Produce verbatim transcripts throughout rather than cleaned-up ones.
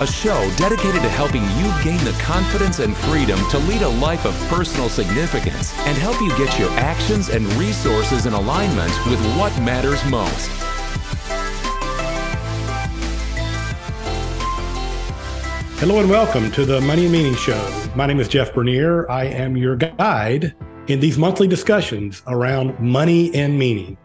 a show dedicated to helping you gain the confidence and freedom to lead a life of personal significance and help you get your actions and resources in alignment with what matters most. Hello and welcome to the Money and Meaning Show. My name is Jeff Bernier. I am your guide in these monthly discussions around money and meaning.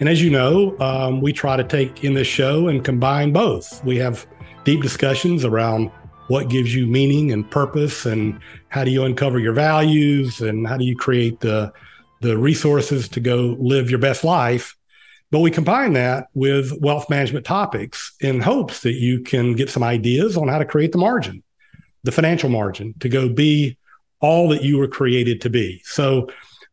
And as you know, um, we try to take in this show and combine both. We have deep discussions around what gives you meaning and purpose, and how do you uncover your values, and how do you create the, the resources to go live your best life. But we combine that with wealth management topics in hopes that you can get some ideas on how to create the margin, the financial margin, to go be all that you were created to be. So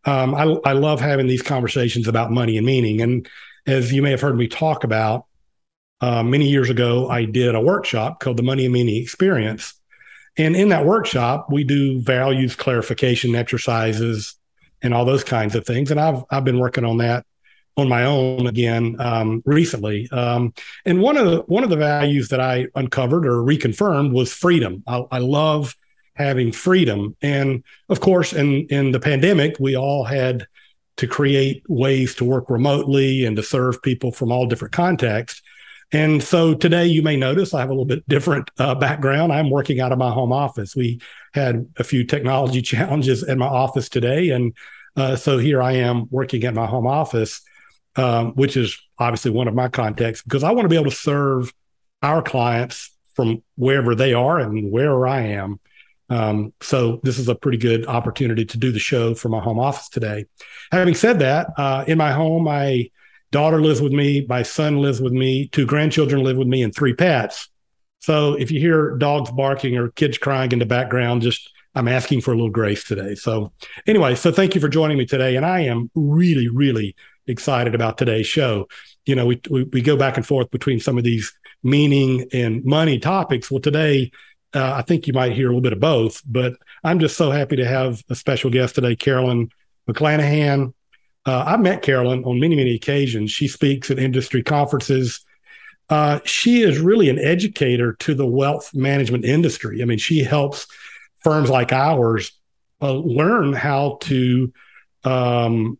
um, I, I love having these conversations about money and meaning. And as you may have heard me talk about, Uh, many years ago, I did a workshop called the Money and Meaning Experience. And in that workshop, we do values clarification exercises and all those kinds of things. And I've I've been working on that on my own again um, recently. Um, and one of the one of the values that I uncovered or reconfirmed was freedom. I, I love having freedom. And of course, in in the pandemic, we all had to create ways to work remotely and to serve people from all different contexts. And so today you may notice I have a little bit different uh, background. I'm working out of my home office. We had a few technology challenges in my office today. And uh, so here I am working at my home office, um, which is obviously one of my contexts, because I want to be able to serve our clients from wherever they are and wherever I am. Um, so this is a pretty good opportunity to do the show from my home office today. Having said that, uh, in my home, I daughter lives with me, my son lives with me, two grandchildren live with me, and three pets. So if you hear dogs barking or kids crying in the background, just I'm asking for a little grace today. So anyway, so thank you for joining me today. And I am really, really excited about today's show. You know, we we, we go back and forth between some of these meaning and money topics. Well, today, uh, I think you might hear a little bit of both, but I'm just so happy to have a special guest today, Carolyn McClanahan. Uh, I met Carolyn on many, many occasions. She speaks at industry conferences. Uh, she is really an educator to the wealth management industry. I mean, she helps firms like ours uh, learn how to um,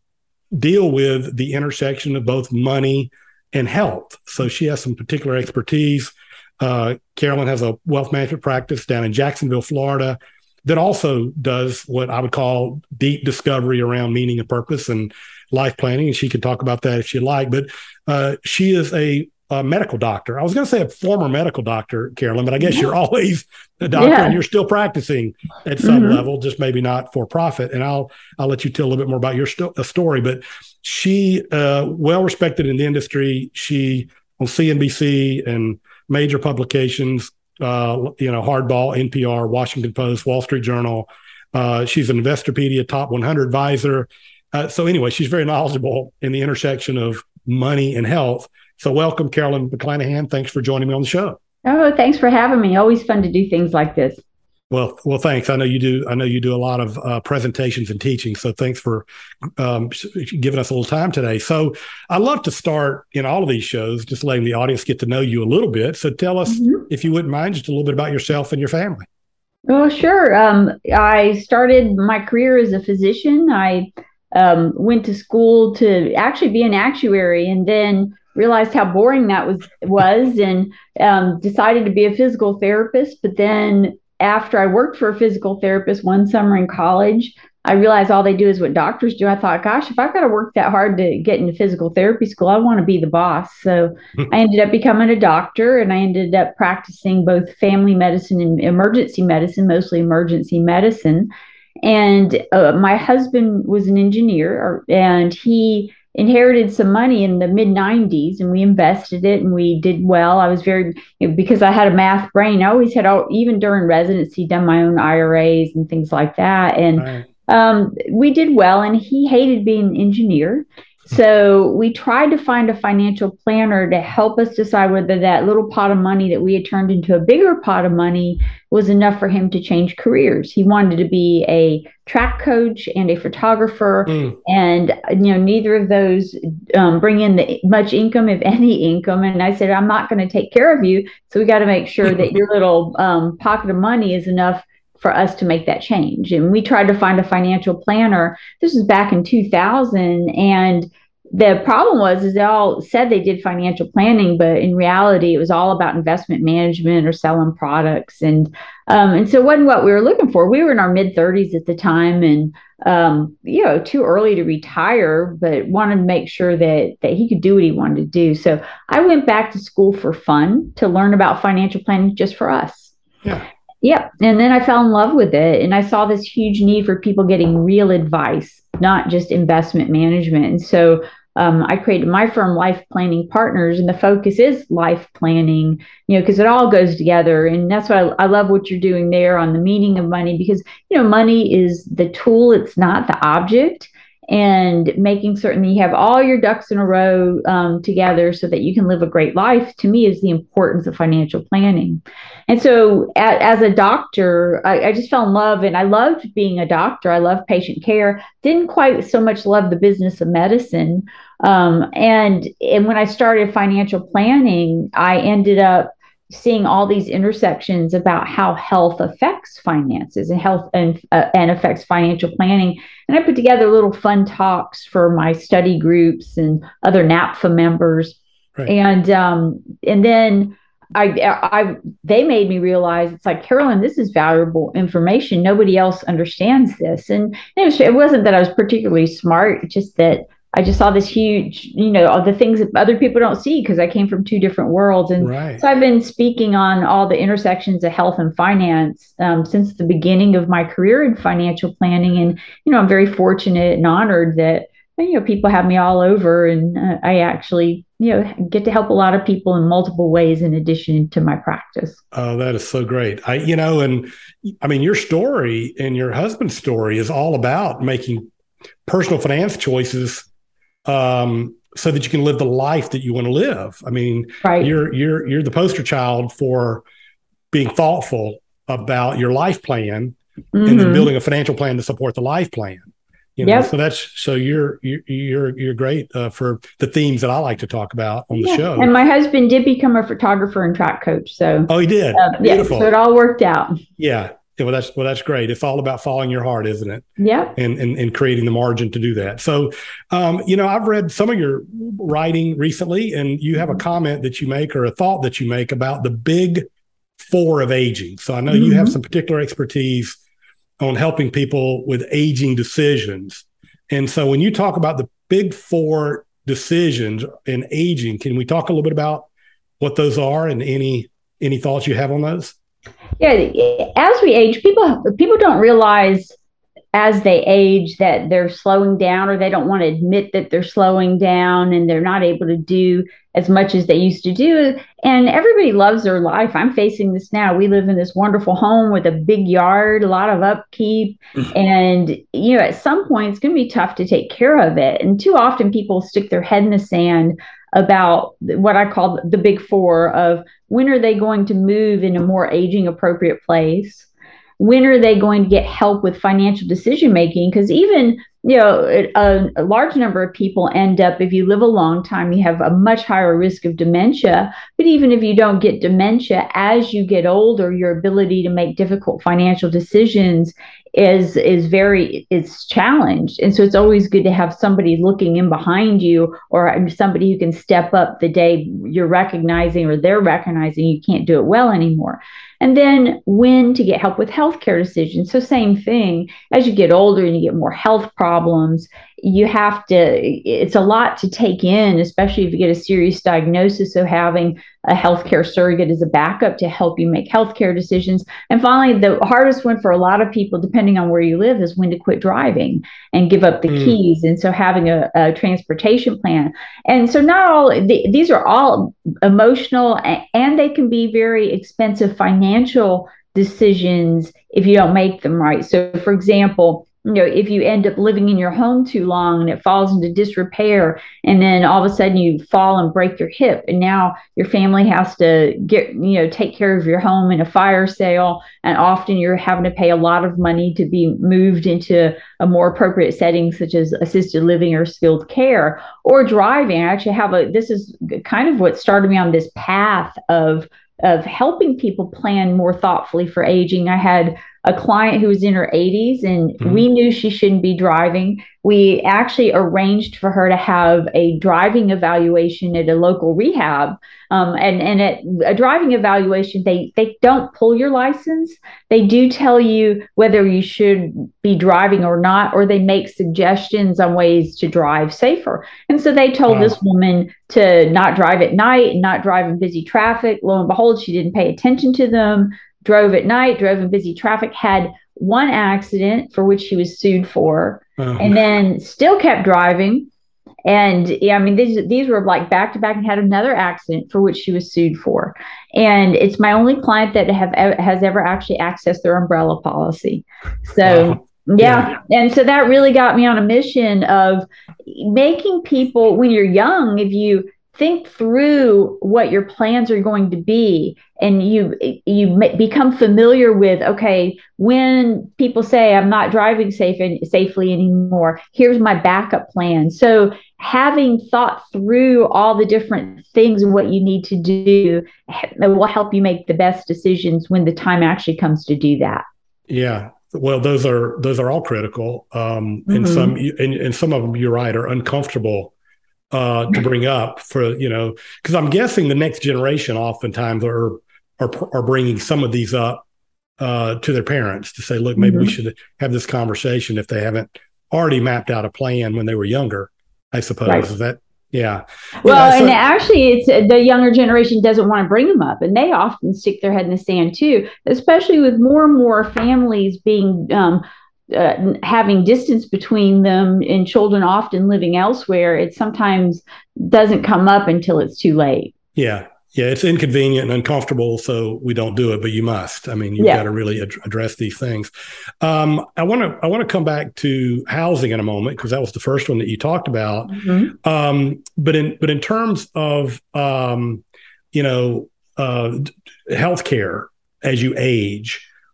deal with the intersection of both money and health. So she has some particular expertise. Uh, Carolyn has a wealth management practice down in Jacksonville, Florida, that also does what I would call deep discovery around meaning and purpose and life planning. And she could talk about that if she'd like, but uh, she is a, a medical doctor. I was going to say a former medical doctor, Carolyn, but I guess you're always a doctor yeah. and you're still practicing at some mm-hmm. level, just maybe not for profit. And I'll, I'll let you tell a little bit more about your sto- story, but she uh, well-respected in the industry. She on C N B C and major publications, Uh, you know, Hardball, N P R, Washington Post, Wall Street Journal. Uh, she's an Investopedia Top one hundred advisor. Uh, so anyway, she's very knowledgeable in the intersection of money and health. So welcome, Carolyn McClanahan. Thanks for joining me on the show. Oh, thanks for having me. Always fun to do things like this. Well, well, thanks. I know you do. I know you do a lot of uh, presentations and teaching. So thanks for um, giving us a little time today. So I love to start in all of these shows, just letting the audience get to know you a little bit. So tell us, mm-hmm. if you wouldn't mind, just a little bit about yourself and your family. Well, sure. Um, I started my career as a physician. I um, went to school to actually be an actuary, and then realized how boring that was was, and um, decided to be a physical therapist. But then after I worked for a physical therapist one summer in college, I realized all they do is what doctors do. I thought, gosh, if I've got to work that hard to get into physical therapy school, I want to be the boss. So I ended up becoming a doctor, and I ended up practicing both family medicine and emergency medicine, mostly emergency medicine. And uh, my husband was an engineer, and he inherited some money in the mid nineties, and we invested it and we did well. I was very, you know, because I had a math brain, I always had, all, even during residency, done my own I R As and things like that. And right. um, we did well, and he hated being an engineer. So we tried to find a financial planner to help us decide whether that little pot of money that we had turned into a bigger pot of money was enough for him to change careers. He wanted to be a track coach and a photographer. Mm. And, you know, neither of those um, bring in the, much income, if any income. And I said, I'm not going to take care of you. So we got to make sure that your little um, pocket of money is enough for us to make that change. And we tried to find a financial planner. This was back in two thousand. And the problem was, is they all said they did financial planning, but in reality, it was all about investment management or selling products. And, um, and so it wasn't what we were looking for. We were in our mid thirties at the time and, um, you know, too early to retire, but wanted to make sure that, that he could do what he wanted to do. So I went back to school for fun to learn about financial planning just for us. Yeah. Yeah. And then I fell in love with it. And I saw this huge need for people getting real advice, not just investment management. And so um, I created my firm, Life Planning Partners, and the focus is life planning, you know, because it all goes together. And that's why I, I love what you're doing there on the meaning of money, because, you know, money is the tool. It's not the object. And making certain that you have all your ducks in a row um, together so that you can live a great life, to me, is the importance of financial planning. And so a, as a doctor, I, I just fell in love, and I loved being a doctor. I loved patient care. Didn't quite so much love the business of medicine. Um, and, and when I started financial planning, I ended up seeing all these intersections about how health affects finances and health and, uh, and affects financial planning. And I put together little fun talks for my study groups and other NAPFA members. Right. And, um, and then I, I, they made me realize, it's like, Carolyn, this is valuable information. Nobody else understands this. And it, was, it wasn't that I was particularly smart, just that I just saw this huge, you know, all the things that other people don't see, because I came from two different worlds. And right. So I've been speaking on all the intersections of health and finance um, since the beginning of my career in financial planning. And, you know, I'm very fortunate and honored that, you know, people have me all over, and uh, I actually, you know, get to help a lot of people in multiple ways in addition to my practice. Oh, that is so great. I, you know, and I mean, your story and your husband's story is all about making personal finance choices Um, so that you can live the life that you want to live. I mean, right. you're you're you're the poster child for being thoughtful about your life plan, mm-hmm. and then building a financial plan to support the life plan. You know, yep. so that's so you're you're you're great uh, for the themes that I like to talk about on yeah. the show. And my husband did become a photographer and track coach. So oh, he did. Uh, Beautiful. Yeah, so it all worked out. Yeah. Yeah, well, that's well, that's great. It's all about following your heart, isn't it? Yeah. And and and creating the margin to do that. So, um, you know, I've read some of your writing recently, and you have a comment that you make or a thought that you make about the big four of aging. So I know mm-hmm. you have some particular expertise on helping people with aging decisions. And so when you talk about the big four decisions in aging, can we talk a little bit about what those are and any any thoughts you have on those? Yeah, as we age, people people don't realize as they age that they're slowing down, or they don't want to admit that they're slowing down, and they're not able to do as much as they used to do. And everybody loves their life. I'm facing this now. We live in this wonderful home with a big yard, a lot of upkeep. And, you know, at some point, it's going to be tough to take care of it. And too often people stick their head in the sand about what I call the big four of when are they going to move in a more aging appropriate place? When are they going to get help with financial decision-making? Because even, you know, a, a large number of people end up, if you live a long time, you have a much higher risk of dementia. But even if you don't get dementia, as you get older, your ability to make difficult financial decisions is is very, it's challenged. And so it's always good to have somebody looking in behind you, or somebody who can step up the day you're recognizing or they're recognizing you can't do it well anymore. And then when to get help with healthcare decisions. So same thing, as you get older and you get more health problems, you have to, it's a lot to take in, especially if you get a serious diagnosis. So having a healthcare surrogate is a backup to help you make healthcare decisions. And finally, the hardest one for a lot of people, depending on where you live, is when to quit driving and give up the mm. keys. And so having a, a transportation plan. And so not all, th- these are all emotional, and they can be very expensive financial decisions if you don't make them right. So for example, you know, if you end up living in your home too long and it falls into disrepair, and then all of a sudden you fall and break your hip, and now your family has to get, you know, take care of your home in a fire sale, and often you're having to pay a lot of money to be moved into a more appropriate setting, such as assisted living or skilled care or driving. I actually have a, this is kind of what started me on this path of of helping people plan more thoughtfully for aging. I had a client who was in her eighties, and mm-hmm. we knew she shouldn't be driving. We actually arranged for her to have a driving evaluation at a local rehab. Um, and, and at a driving evaluation, they, they don't pull your license. They do tell you whether you should be driving or not, or they make suggestions on ways to drive safer. And so they told wow. this woman to not drive at night, not drive in busy traffic. Lo and behold, she didn't pay attention to them. Drove at night, drove in busy traffic, had one accident for which she was sued for, oh, and then still kept driving. And yeah, I mean, these these were like back to back, and had another accident for which she was sued for. And it's my only client that have has ever actually accessed their umbrella policy. So. Wow. Yeah. yeah. And so that really got me on a mission of making people, when you're young, if you think through what your plans are going to be, and you you become familiar with, okay, when people say I'm not driving safe and safely anymore, here's my backup plan. So having thought through all the different things and what you need to do will help you make the best decisions when the time actually comes to do that. Yeah. Well, those are those are all critical, um, mm-hmm. and some and, and some of them, you're right, are uncomfortable Uh, to bring up for, you know, because I'm guessing the next generation oftentimes are are are bringing some of these up uh, to their parents to say, look, maybe mm-hmm. we should have this conversation if they haven't already mapped out a plan when they were younger, I suppose. Right. Is that, yeah. Well, you know, so, and actually, it's the younger generation doesn't want to bring them up, and they often stick their head in the sand too, especially with more and more families being um Uh, having distance between them and children often living elsewhere. It sometimes doesn't come up until it's too late. Yeah. Yeah. It's inconvenient and uncomfortable, so we don't do it, but you must. I mean, you've yeah. got to really ad- address these things. Um, I want to, I want to come back to housing in a moment, because that was the first one that you talked about. Mm-hmm. Um, but in, but in terms of, um, you know, uh, healthcare as you age,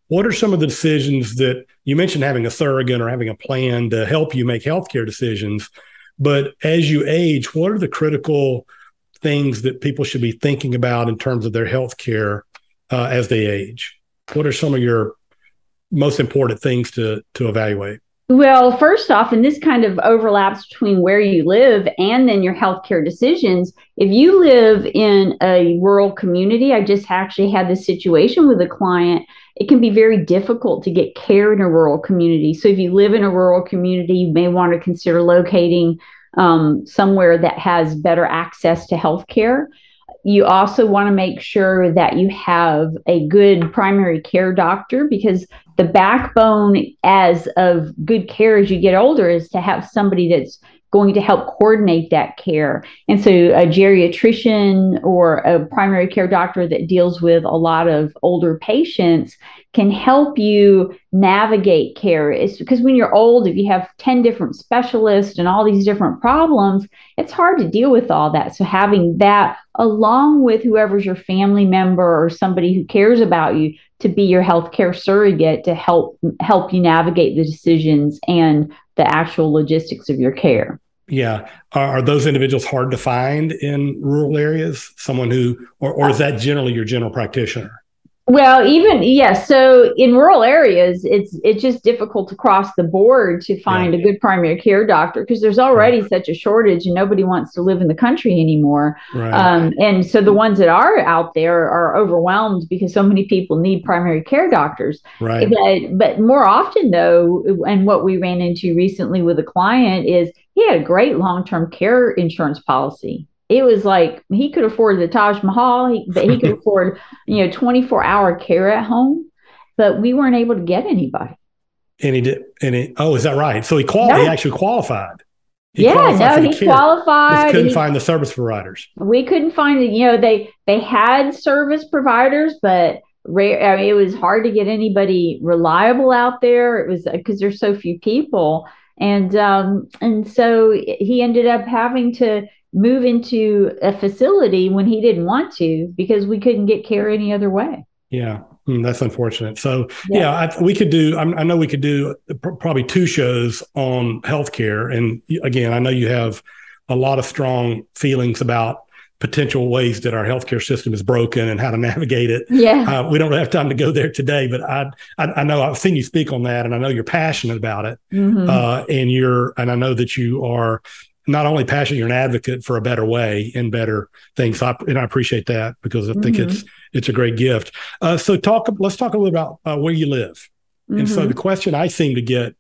what are some of the decisions that you mentioned, having a surrogate or having a plan to help you make healthcare decisions? But as you age, what are the critical things that people should be thinking about in terms of their healthcare uh, as they age? What are some of your most important things to to evaluate? Well, first off, and this kind of overlaps between where you live and then your healthcare decisions. If you live in a rural community, I just actually had this situation with a client. It can be very difficult to get care in a rural community. So if you live in a rural community, you may want to consider locating um, somewhere that has better access to healthcare. You also want to make sure that you have a good primary care doctor, because the backbone as of good care as you get older is to have somebody that's going to help coordinate that care. And so a geriatrician or a primary care doctor that deals with a lot of older patients can help you navigate care. It's because when you're old, if you have ten different specialists and all these different problems, it's hard to deal with all that. So having that along with whoever's your family member or somebody who cares about you to be your healthcare surrogate to help help you navigate the decisions and the actual logistics of your care. Yeah. Are, are those individuals hard to find in rural areas? Someone who, or, or is that generally your general practitioner? Well, even, yes. Yeah, so in rural areas, it's it's just difficult across the board to find yeah. a good primary care doctor, because there's already right. such a shortage, and nobody wants to live in the country anymore. Right. Um, and so the ones that are out there are overwhelmed because so many people need primary care doctors. Right. But, but more often, though, and what we ran into recently with a client is he had a great long-term care insurance policy. It was like he could afford the Taj Mahal, he, but he could afford, you know, twenty-four hour care at home, but we weren't able to get anybody. And he did. And he, oh, is that right? So he qual- no. He actually qualified. He yeah, qualified no, he care. qualified. Just couldn't he, find the service providers. We couldn't find, you know, they they had service providers, but rare. I mean, it was hard to get anybody reliable out there. It was because there's so few people. And um, and so he ended up having to move into a facility when he didn't want to, because we couldn't get care any other way. Yeah. Mm, that's unfortunate. So yeah, yeah I, we could do, I know we could do probably two shows on healthcare. And again, I know you have a lot of strong feelings about potential ways that our healthcare system is broken and how to navigate it. Yeah. Uh, we don't have time to go there today, but I, I I know I've seen you speak on that, and I know you're passionate about it. Mm-hmm. Uh, and you're, and I know that you are not only passionate, you're an advocate for a better way and better things. So I, and I appreciate that, because I think mm-hmm. it's, it's a great gift. Uh, so talk, let's talk a little about uh, where you live. Mm-hmm. And so the question I seem to get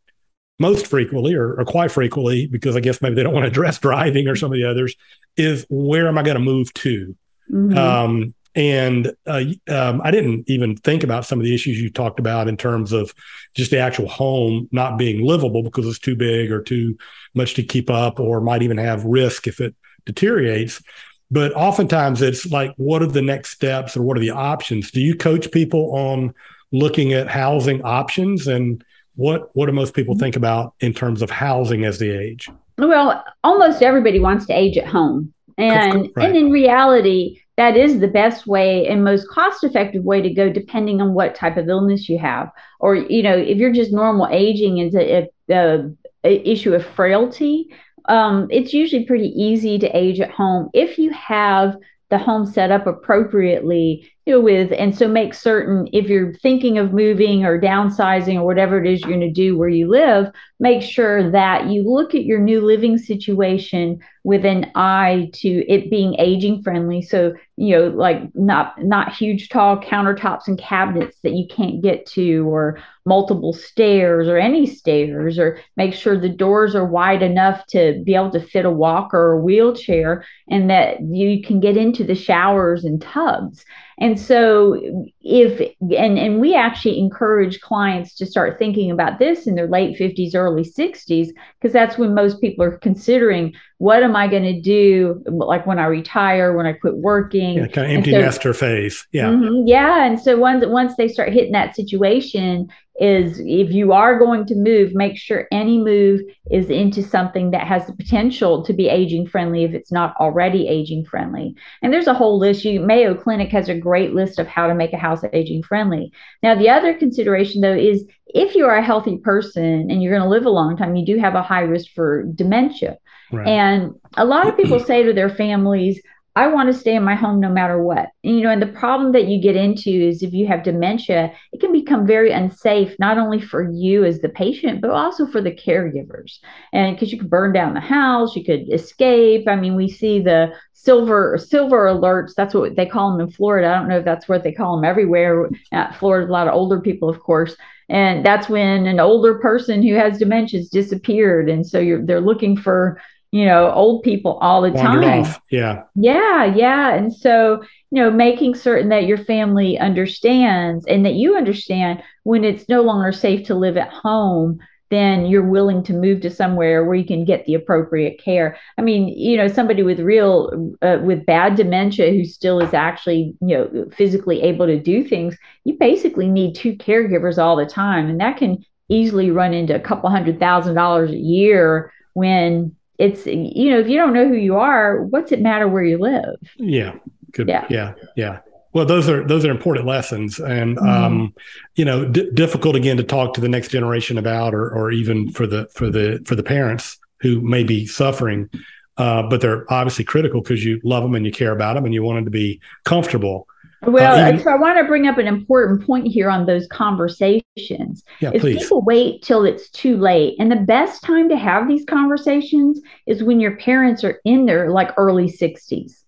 most frequently, or, or quite frequently, because I guess maybe they don't want to address driving or some of the others, is where am I going to move to? Mm-hmm. Um, and uh, um, I didn't even think about some of the issues you talked about in terms of just the actual home not being livable because it's too big or too much to keep up, or might even have risk if it deteriorates. But oftentimes it's like, what are the next steps, or what are the options? Do you coach people on looking at housing options, and What what do most people think about in terms of housing as they age? Well, almost everybody wants to age at home. And, right. and in reality, that is the best way and most cost-effective way to go, depending on what type of illness you have. Or, you know, if you're just normal aging is a, a, a issue of frailty, um, it's usually pretty easy to age at home if you have the home set up appropriately, you know, with, and so make certain if you're thinking of moving or downsizing or whatever it is you're going to do where you live, make sure that you look at your new living situation with an eye to it being aging friendly. So, you know, like not, not huge, tall countertops and cabinets that you can't get to, or multiple stairs or any stairs, or make sure the doors are wide enough to be able to fit a walker or wheelchair, and that you can get into the showers and tubs. And so if, and, and we actually encourage clients to start thinking about this in their late fifties, early sixties, because that's when most people are considering, what am I going to do? Like when I retire, when I quit working, yeah, kind of empty so, nester phase. Yeah. Mm-hmm, yeah. And so once, once they start hitting that situation, is if you are going to move, make sure any move is into something that has the potential to be aging friendly if it's not already aging friendly. And there's a whole list. You, Mayo Clinic has a great list of how to make a house aging friendly. Now, the other consideration, though, is if you are a healthy person and you're going to live a long time, you do have a high risk for dementia. Right. And a lot of people say to their families, I want to stay in my home no matter what. And, you know, and the problem that you get into is if you have dementia, it can become very unsafe, not only for you as the patient, but also for the caregivers. And because you could burn down the house, you could escape. I mean, we see the silver silver alerts. That's what they call them in Florida. I don't know if that's what they call them everywhere. Uh, Florida's a lot of older people, of course. And that's when an older person who has dementia has disappeared. And so you're, they're looking for, you know, old people all the Wander time. Off. Yeah. Yeah. Yeah. And so, you know, making certain that your family understands, and that you understand when it's no longer safe to live at home, then you're willing to move to somewhere where you can get the appropriate care. I mean, you know, somebody with real, uh, with bad dementia who still is actually, you know, physically able to do things, you basically need two caregivers all the time. And that can easily run into a couple hundred thousand dollars a year when it's, you know, if you don't know who you are, what's it matter where you live? Yeah. Good. Yeah. Yeah. Yeah. Well, those are, those are important lessons, and, mm-hmm. um, you know, d- difficult again to talk to the next generation about, or, or even for the, for the, for the parents who may be suffering, uh, but they're obviously critical because you love them and you care about them and you want them to be comfortable. Well, uh, even, so I want to bring up an important point here on those conversations. Yeah, is please. People wait till it's too late. And the best time to have these conversations is when your parents are in their like early sixties.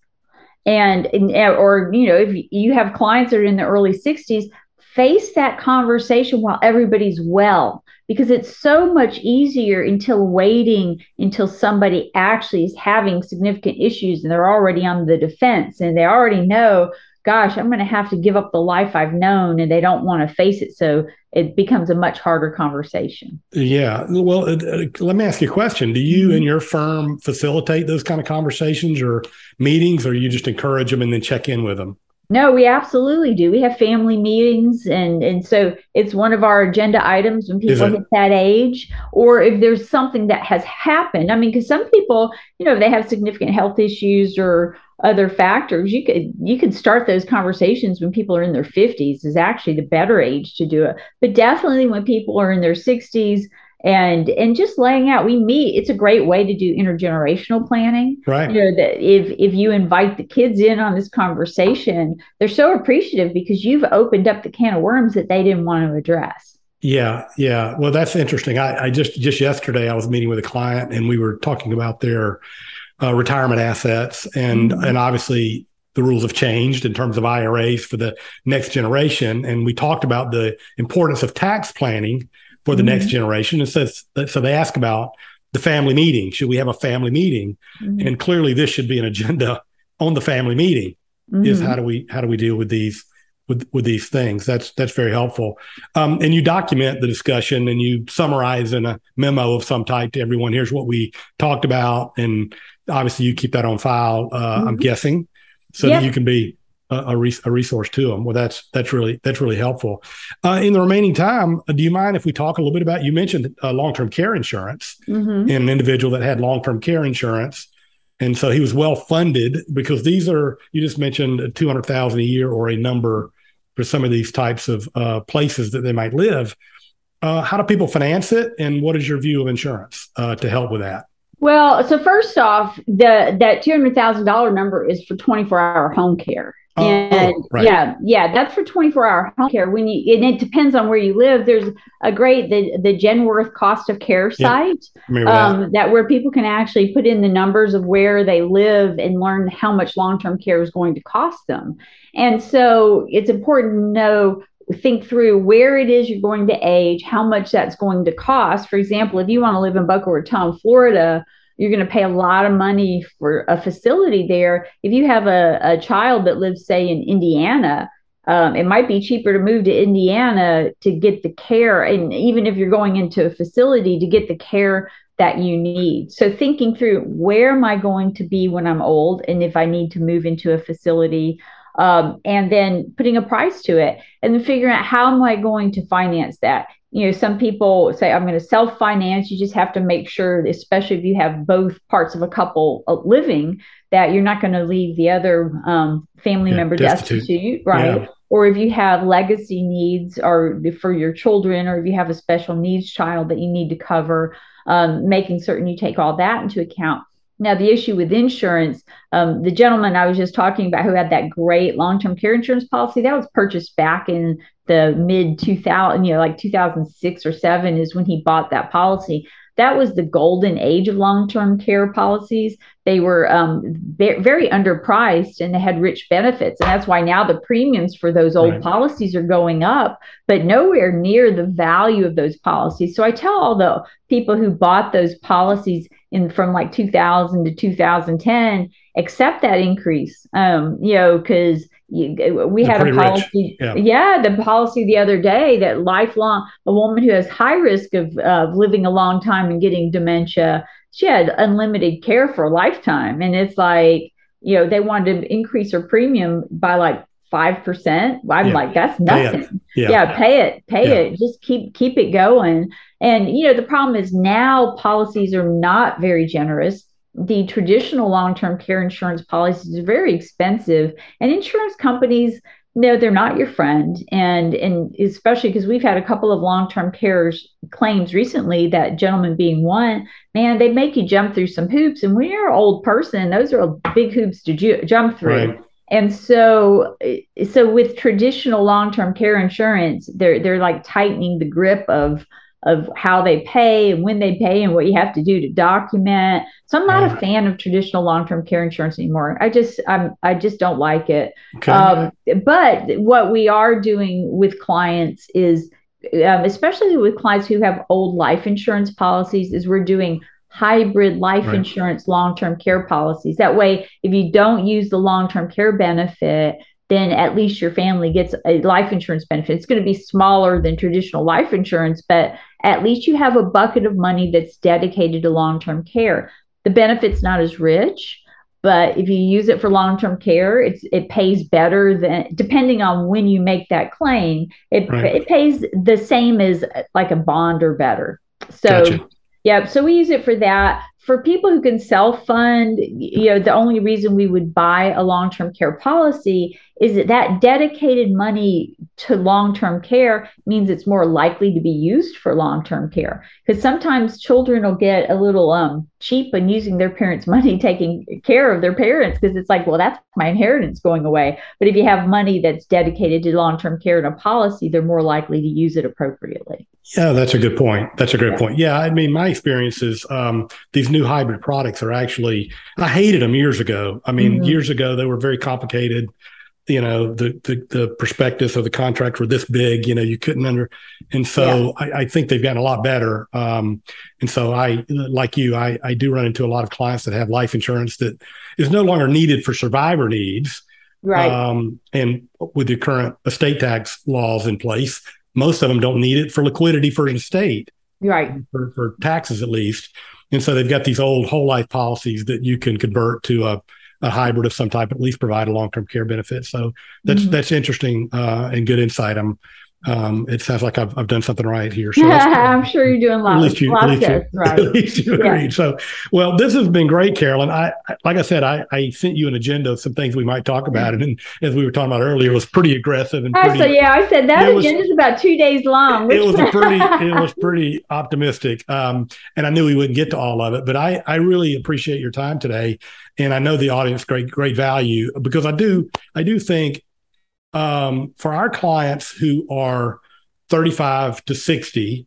And, and or, you know, if you have clients that are in the early sixties, face that conversation while everybody's well, because it's so much easier until waiting until somebody actually is having significant issues and they're already on the defense and they already know, gosh, I'm going to have to give up the life I've known, and they don't want to face it. So it becomes a much harder conversation. Yeah. Well, uh, let me ask you a question. Do you mm-hmm. and your firm facilitate those kind of conversations or meetings, or you just encourage them and then check in with them? No, we absolutely do. We have family meetings, and, and so it's one of our agenda items when people hit that age, or if there's something that has happened. I mean, because some people, you know, if they have significant health issues or other factors, you could you could start those conversations when people are in their fifties is actually the better age to do it. But definitely when people are in their sixties, And and just laying out, we meet, it's a great way to do intergenerational planning. Right. You know, that if if you invite the kids in on this conversation, they're so appreciative because you've opened up the can of worms that they didn't want to address. Yeah, yeah. Well, that's interesting. I, I just just yesterday I was meeting with a client and we were talking about their uh, retirement assets, and mm-hmm. and obviously the rules have changed in terms of I R As for the next generation. And we talked about the importance of tax planning for the mm-hmm. next generation. And so, so they ask about the family meeting. Should we have a family meeting? Mm-hmm. And clearly this should be an agenda on the family meeting, mm-hmm. is how do we how do we deal with these with, with these things? That's that's very helpful. Um, and you document the discussion and you summarize in a memo of some type to everyone. Here's what we talked about. And obviously you keep that on file, uh, mm-hmm. I'm guessing, so yep. that you can be A, res- a resource to them. Well, that's that's really that's really helpful. Uh, in the remaining time, do you mind if we talk a little bit about, you mentioned uh, long-term care insurance mm-hmm. and an individual that had long-term care insurance, and so he was well-funded, because these are, you just mentioned two hundred thousand dollars a year or a number for some of these types of uh, places that they might live. Uh, how do people finance it, and what is your view of insurance uh, to help with that? Well, so first off, the that two hundred thousand dollars number is for twenty-four hour home care. Oh, and right. yeah, yeah, that's for twenty-four hour home care. When you, and it depends on where you live. There's a great, the, the Genworth cost of care site, yeah, um, that. that where people can actually put in the numbers of where they live and learn how much long-term care is going to cost them. And so it's important to know, think through where it is you're going to age, how much that's going to cost. For example, if you want to live in Boca Raton, Florida, you're going to pay a lot of money for a facility there. If you have a, a child that lives, say, in Indiana, um, it might be cheaper to move to Indiana to get the care. And even if you're going into a facility, to get the care that you need. So thinking through, where am I going to be when I'm old? And if I need to move into a facility, um, and then putting a price to it, and then figuring out, how am I going to finance that? You know, some people say, I'm going to self-finance. You just have to make sure, especially if you have both parts of a couple living, that you're not going to leave the other um, family yeah, member destitute, destitute right? Yeah. Or if you have legacy needs, or for your children, or if you have a special needs child that you need to cover, um, making certain you take all that into account. Now, the issue with insurance, um, the gentleman I was just talking about who had that great long-term care insurance policy, that was purchased back in the mid two thousands, you know, like two thousand six or seven is when he bought that policy. That was the golden age of long-term care policies. They were um, be- very underpriced, and they had rich benefits. And that's why now the premiums for those old right. policies are going up, but nowhere near the value of those policies. So I tell all the people who bought those policies in from like two thousand to two thousand ten, accept that increase, um, you know, because You, we They're had a policy, yeah. yeah, the policy the other day that lifelong, a woman who has high risk of uh, living a long time and getting dementia, she had unlimited care for a lifetime. And it's like, you know, they wanted to increase her premium by like five percent. I'm yeah. like, that's nothing. Yeah. Yeah. yeah, pay it, pay yeah. it. Just keep, keep it going. And, you know, the problem is now policies are not very generous. The traditional long-term care insurance policies are very expensive, and insurance companies, no, they're not your friend. And, and especially because we've had a couple of long-term care claims recently, that gentleman being one, man, they make you jump through some hoops. And when you're an old person, those are big hoops to ju- jump through. Right. And so, so with traditional long-term care insurance, they're, they're like tightening the grip of of how they pay and when they pay and what you have to do to document. So I'm not uh, a fan of traditional long-term care insurance anymore. I just, I'm, I just don't like it. Okay. Um, but what we are doing with clients is, um, especially with clients who have old life insurance policies, is we're doing hybrid life right. insurance, long-term care policies. That way, if you don't use the long-term care benefit, then at least your family gets a life insurance benefit. It's going to be smaller than traditional life insurance, but at least you have a bucket of money that's dedicated to long-term care. The benefit's not as rich, But if you use it for long-term care, it's, it pays better than, depending on when you make that claim, it, right. it pays the same as like a bond or better. So, gotcha. yeah, so we use it for that. For people who can self-fund, you know, the only reason we would buy a long-term care policy is that that dedicated money to long-term care means it's more likely to be used for long-term care. Because sometimes children will get a little um, cheap in using their parents' money, taking care of their parents, because it's like, well, that's my inheritance going away. But if you have money that's dedicated to long-term care in a policy, they're more likely to use it appropriately. Yeah, that's a good point. That's a great yeah. point. Yeah, I mean, my experience is um, these new hybrid products are actually, I hated them years ago. I mean, mm-hmm. years ago, they were very complicated. You know, the, the, the prospectus or the contract were this big, you know, you couldn't under, and so yeah. I, I think they've gotten a lot better. Um, and so I, like you, I, I do run into a lot of clients that have life insurance that is no longer needed for survivor needs. Right. Um, and with the current estate tax laws in place, most of them don't need it for liquidity for an estate. Right. For, for taxes at least. And so they've got these old whole life policies that you can convert to a, a hybrid of some type, at least provide a long-term care benefit. So that's mm-hmm. that's interesting uh, and good insight. I'm, um, it sounds like I've I've done something right here. So I'm sure you're doing lots. At least you, at least you, right. at least you yeah. agreed. So, well, this has been great, Carolyn. I, I like I said, I, I sent you an agenda of some things we might talk about, and, and as we were talking about earlier, it was pretty aggressive and. Pretty, oh, so yeah, I said that agenda is about two days long. It, it was a pretty, it was pretty optimistic, um, and I knew we wouldn't get to all of it, but I I really appreciate your time today. And I know the audience great, great value because I do, I do think um, for our clients who are thirty-five to sixty,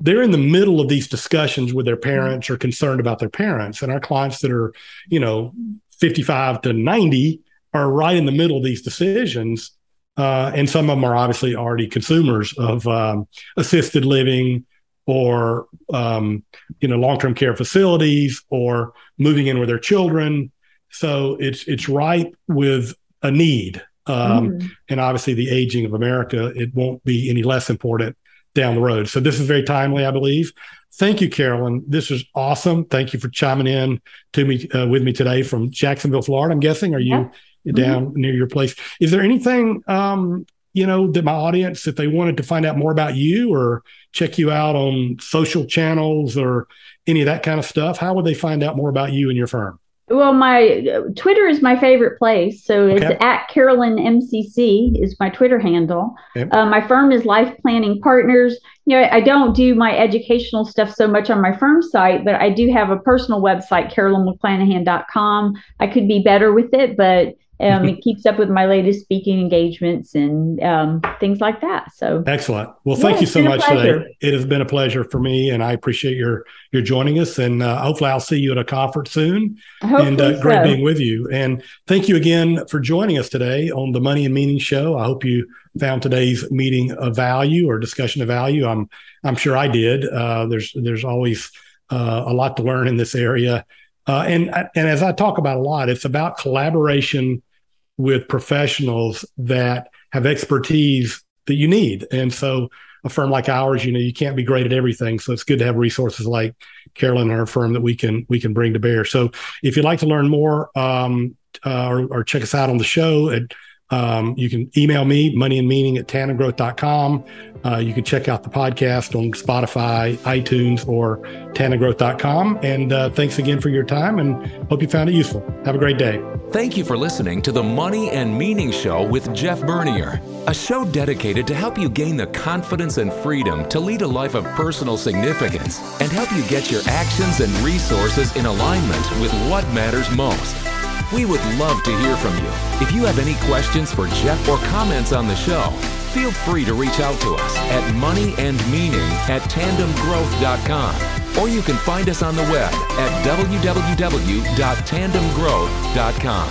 they're in the middle of these discussions with their parents or concerned about their parents. And our clients that are, you know, fifty-five to ninety are right in the middle of these decisions. Uh, and some of them are obviously already consumers of um, assisted living, or, um, you know, long-term care facilities, or moving in with their children. So it's it's ripe with a need. Um, mm-hmm. And obviously the aging of America, it won't be any less important down the road. So this is very timely, I believe. Thank you, Carolyn. This is awesome. Thank you for chiming in to me uh, with me today from Jacksonville, Florida, I'm guessing. Are you yeah. down mm-hmm. near your place? Is there anything... Um, you know, that my audience, if they wanted to find out more about you or check you out on social channels or any of that kind of stuff, how would they find out more about you and your firm? Well, my uh, Twitter is my favorite place. So okay. it's at Carolyn M C C is my Twitter handle. Okay. Uh, my firm is Life Planning Partners. You know, I don't do my educational stuff so much on my firm site, but I do have a personal website, Carolyn McClanahan dot com. I could be better with it, but Um, it keeps up with my latest speaking engagements and um, things like that. So excellent. Well, thank yeah, you so much today. It has been a pleasure for me, and I appreciate your your joining us. And uh, hopefully, I'll see you at a conference soon. Hopefully and uh, so. Great being with you. And thank you again for joining us today on the Money and Meaning Show. I hope you found today's meeting of value or discussion of value. I'm I'm sure I did. Uh, there's there's always uh, a lot to learn in this area. Uh, and and as I talk about a lot, it's about collaboration with professionals that have expertise that you need. And so a firm like ours, you know, you can't be great at everything. So it's good to have resources like Carolyn and her firm that we can we can bring to bear. So if you'd like to learn more um, uh, or, or check us out on the show, at, um, you can email me, money and meaning at tandem growth dot com. Uh, you can check out the podcast on Spotify, iTunes, or tandem growth dot com. And uh, thanks again for your time, and hope you found it useful. Have a great day. Thank you for listening to the Money and Meaning Show with Jeff Bernier, a show dedicated to help you gain the confidence and freedom to lead a life of personal significance and help you get your actions and resources in alignment with what matters most. We would love to hear from you. If you have any questions for Jeff or comments on the show, feel free to reach out to us at money and meaning at tandem growth dot com, or you can find us on the web at w w w dot tandem growth dot com.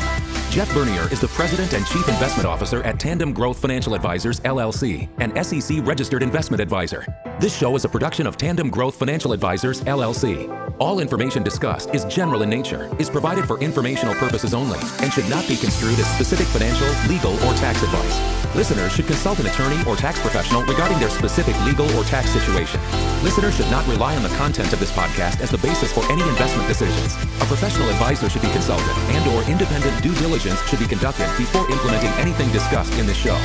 Jeff Bernier is the President and Chief Investment Officer at Tandem Growth Financial Advisors, L L C, an S E C registered investment advisor. This show is a production of Tandem Growth Financial Advisors, L L C. All information discussed is general in nature, is provided for informational purposes only, and should not be construed as specific financial, legal, or tax advice. Listeners should consult an attorney or tax professional regarding their specific legal or tax situation. Listeners should not rely on the content of this podcast as the basis for any investment decisions. A professional advisor should be consulted, and or independent due diligence should be conducted before implementing anything discussed in this show.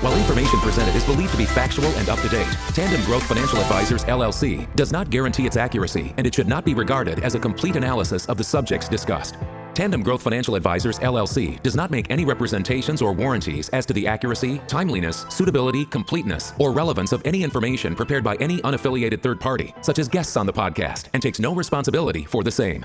While information presented is believed to be factual and up-to-date, Tandem Growth Financial Advisors, L L C does not guarantee its accuracy, and it should not be regarded as a complete analysis of the subjects discussed. Tandem Growth Financial Advisors, L L C does not make any representations or warranties as to the accuracy, timeliness, suitability, completeness, or relevance of any information prepared by any unaffiliated third party, such as guests on the podcast, and takes no responsibility for the same.